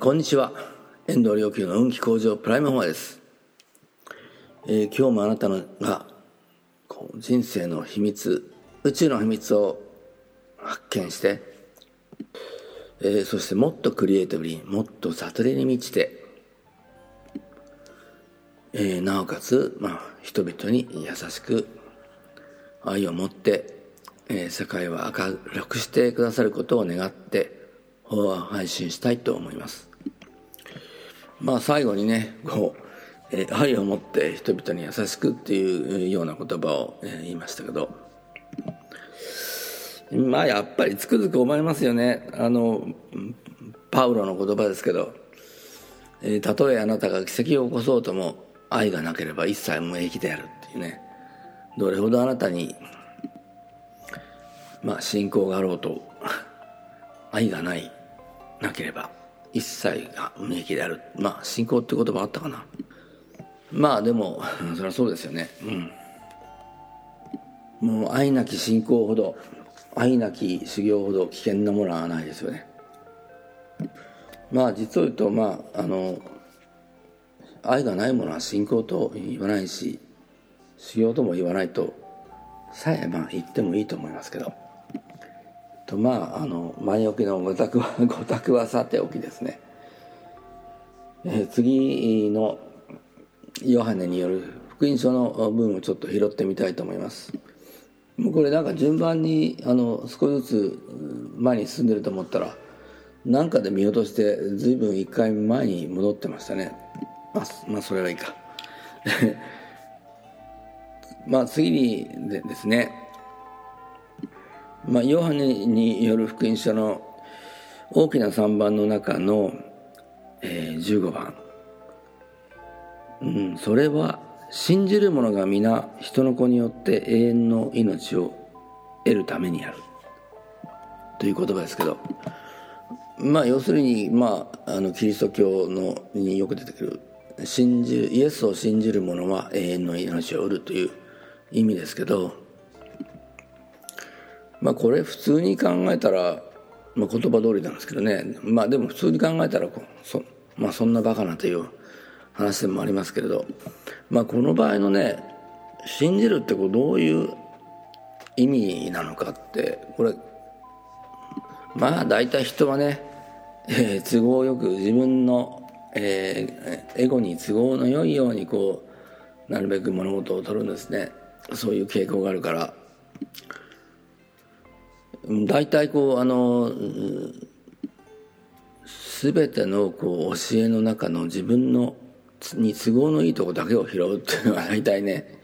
こんにちは、遠藤良久の運気向上プライムフォアです。今日もあなたが人生の秘密、宇宙の秘密を発見して、そしてもっとクリエイティブに、もっと悟りに満ちて、なおかつ、人々に優しく愛を持って、世界を明るくしてくださることを願って配信したいと思います。最後に愛を持って人々に優しくっていうような言葉を、言いましたけど、やっぱりつくづく思いますよね。パウロの言葉ですけど、たとえあなたが奇跡を起こそうとも愛がなければ一切無益であるっていうね。どれほどあなたに信仰があろうと愛がなければ一切が無益である。信仰って言葉あったかな。でもそりゃそうですよね。もう愛なき信仰ほど、愛なき修行ほど危険なものはないですよね。実を言うと、愛がないものは信仰と言わないし、修行とも言わないとさえ言ってもいいと思いますけど。前置きのご託はさておきですね。次のヨハネによる福音書の文をちょっと拾ってみたいと思います。これ順番に少しずつ前に進んでると思ったら、で見落として随分一回前に戻ってましたね。それはいいか。次にですね、ヨハネによる福音書の大きな3番の中の、15番、それは信じる者が皆人の子によって永遠の命を得るためにあるという言葉ですけど、要するに、キリスト教のによく出てくるイエスを信じる者は永遠の命を得るという意味ですけど、これ普通に考えたら、言葉通りなんですけどね。でも普通に考えたらそんなバカなという話でもありますけれど、この場合のね、信じるってどういう意味なのかって、これ大体人はね、都合よく自分の、エゴに都合の良いようになるべく物事を取るんですね。そういう傾向があるから、大体全ての教えの中の自分のに都合のいいとこだけを拾うっていうのは、大体ね、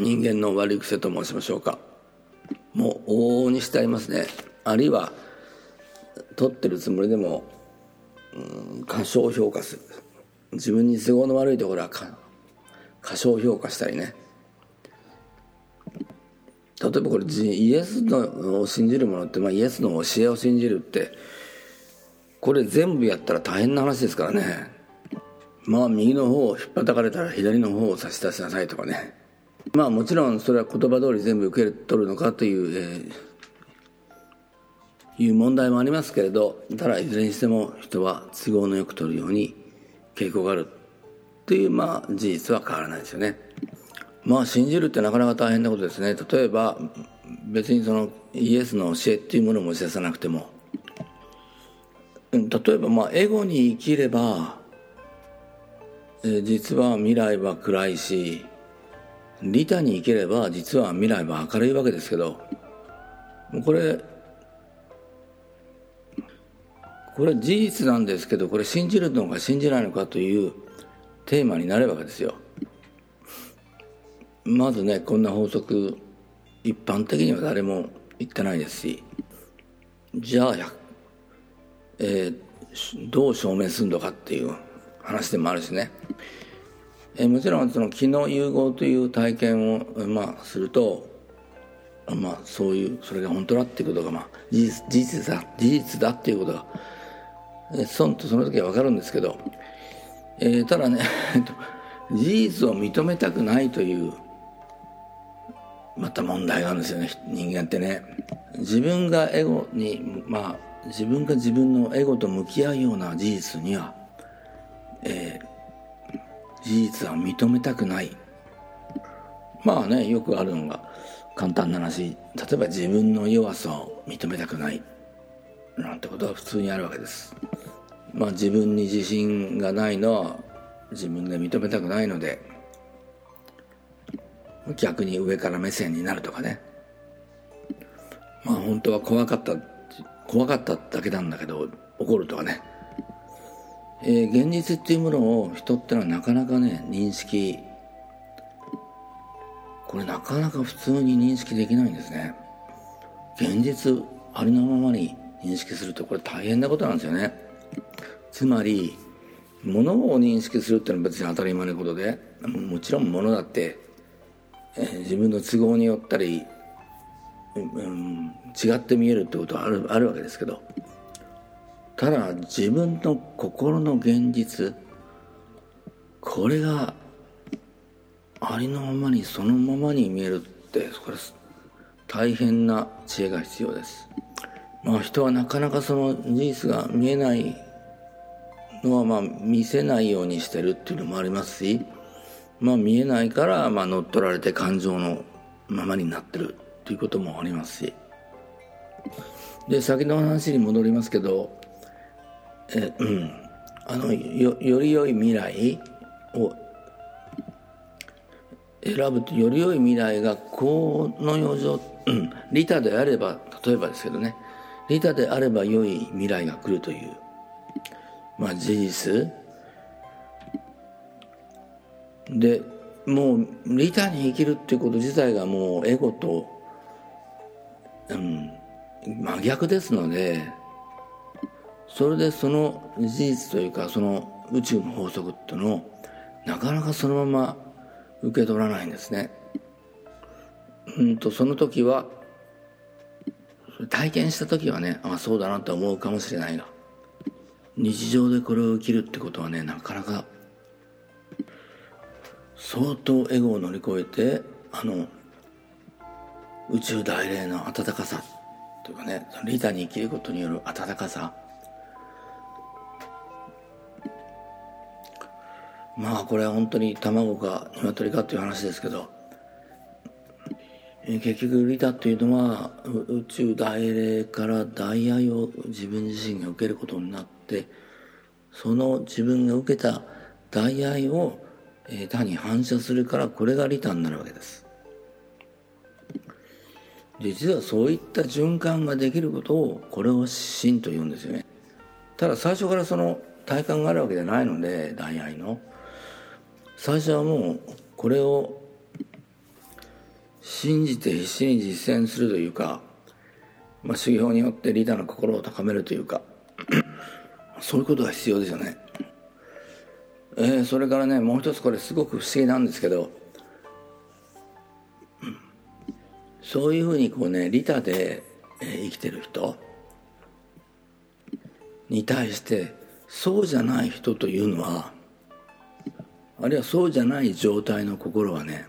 人間の悪い癖と申しましょうか、もう往々にしてありますね。あるいは取ってるつもりでも、過小評価する。自分に都合の悪いところは過小評価したりね。例えばこれ、イエスを信じるものって、イエスの教えを信じるって、これ全部やったら大変な話ですからね。右の方を引っ叩かれたら左の方を差し出しなさいとかね。もちろんそれは言葉通り全部受け取るのかという、いう問題もありますけれど、ただいずれにしても人は都合のよく取るように傾向があるという、事実は変わらないですよね。信じるってなかなか大変なことですね。例えば別にイエスの教えっていうものも知らさなくても、例えばエゴに生きれば、実は未来は暗いし、利他に生きれば実は未来は明るいわけですけど、これ事実なんですけど、これ信じるのか信じないのかというテーマになるわけですよ。まずね、こんな法則一般的には誰も言ってないですし、じゃあ、どう証明するのかっていう話でもあるしね。もちろん気の融合という体験を、すると、それが本当だっていうことが、事実だっていうことが、その時は分かるんですけど、ただね事実を認めたくないというまた問題があるんですよね、人間ってね。自分がエゴに、自分が自分のエゴと向き合うような事実には、事実は認めたくない。まあね、よくあるのが簡単な話、例えば自分の弱さを認めたくないなんてことは普通にあるわけです。まあ自分に自信がないのは自分で認めたくないので、逆に上から目線になるとかね。まあ本当は怖かっただけなんだけど怒るとかね、現実っていうものを人ってのはなかなかね認識、これなかなか普通に認識できないんですね。現実ありのままに認識するとこれ大変なことなんですよね。つまり物を認識するってのは別に当たり前のことで、もちろん物だって、自分の都合によったり、違って見えるってことはあるわけですけど、ただ自分の心の現実、これがありのままにそのままに見えるって、これ大変な知恵が必要です。まあ人はなかなかその事実が見えないのは、まあ見せないようにしてるっていうのもありますし、まあ見えないから乗っ取られて感情のままになってるということもありますし、で先の話に戻りますけど、より良い未来を選ぶと、より良い未来がこの余剰、利他であれば、例えばですけどね、利他であれば良い未来が来るという、まあ、事実で、もう利他に生きるっていうこと自体がもうエゴと、真逆ですので、それでその事実というかその宇宙の法則っていうのをなかなかそのまま受け取らないんですね。その時は、体験した時はね、ああそうだなと思うかもしれないが、日常でこれを生きるってことはね、なかなか相当エゴを乗り越えて、宇宙大霊の温かさというかね、利他に生きることによる温かさ、まあこれは本当に卵か鶏かという話ですけど、結局利他というのは宇宙大霊から大愛を自分自身が受けることになって、その自分が受けた大愛を他に反射するから、これが利他になるわけです。実はそういった循環ができることを、これを真と言うんですよね。ただ最初からその体感があるわけじゃないので、大愛の最初はもうこれを信じて必死に実践するというか、まあ、修行によって利他の心を高めるというかそういうことが必要ですよね。それからね、もう一つこれすごく不思議なんですけど、そういうふうにこうね、利他で生きてる人に対してそうじゃない人というのは、あるいはそうじゃない状態の心はね、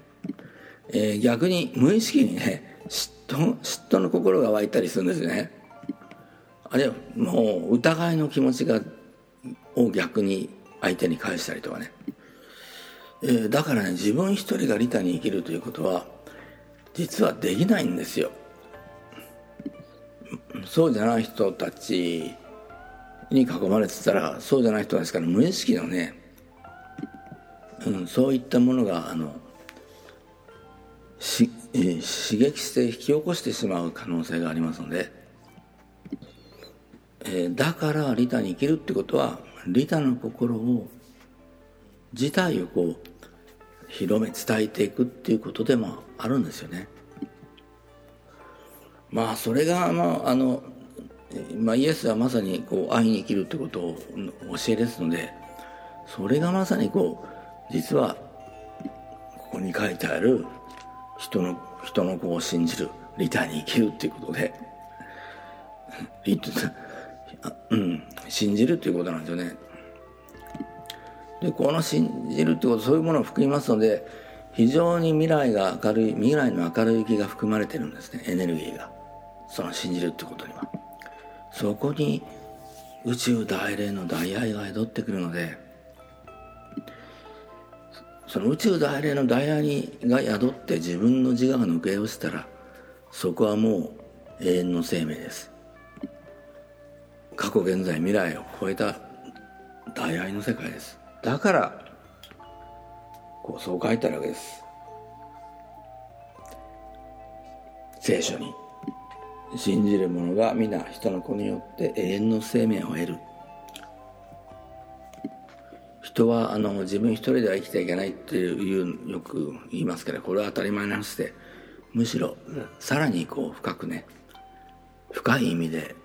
逆に無意識にね、嫉妬の心が湧いたりするんですね。あるいはもう疑いの気持ちを逆に相手に返したりとかね、だからね、自分一人が利他に生きるということは実はできないんですよ。そうじゃない人たちに囲まれてたら、そうじゃない人ですから、無意識のね、そういったものが刺激して引き起こしてしまう可能性がありますので、だから利他に生きるってことは、利他の心を自体をこう広め伝えていくっていうことでもあるんですよね。まあそれがイエスはまさにこう愛に生きるってことを教えですので、それがまさにこう実はここに書いてある人の子を信じる、利他に生きるっていうことで信じるということなんですよね。で、この信じるってこと、そういうものを含みますので、非常に未来の明るい気が含まれてるんですね、エネルギーが、その信じるってことには。そこに宇宙大霊の大愛が宿ってくるので、その宇宙大霊の大愛が宿って自分の自我が抜け落ちたら、そこはもう永遠の生命です。過去現在未来を超えた大愛の世界です。だからこうそう書いてあるわけです、聖書に。信じる者が皆人の子によって永遠の生命を得る。人は自分一人では生きていけないっていうよく言いますけど、これは当たり前の話で、むしろさらにこう深くね、深い意味で、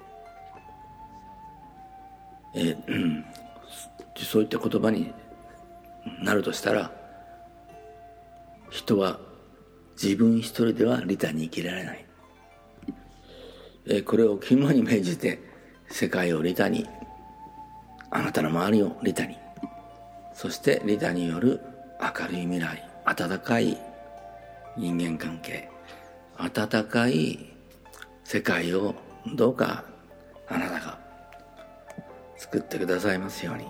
そういった言葉になるとしたら、人は自分一人では利他に生きられない。これを肝に銘じて、世界を利他に、あなたの周りを利他に、そして利他による明るい未来、温かい人間関係、温かい世界をどうかあなたが作ってくださいますように。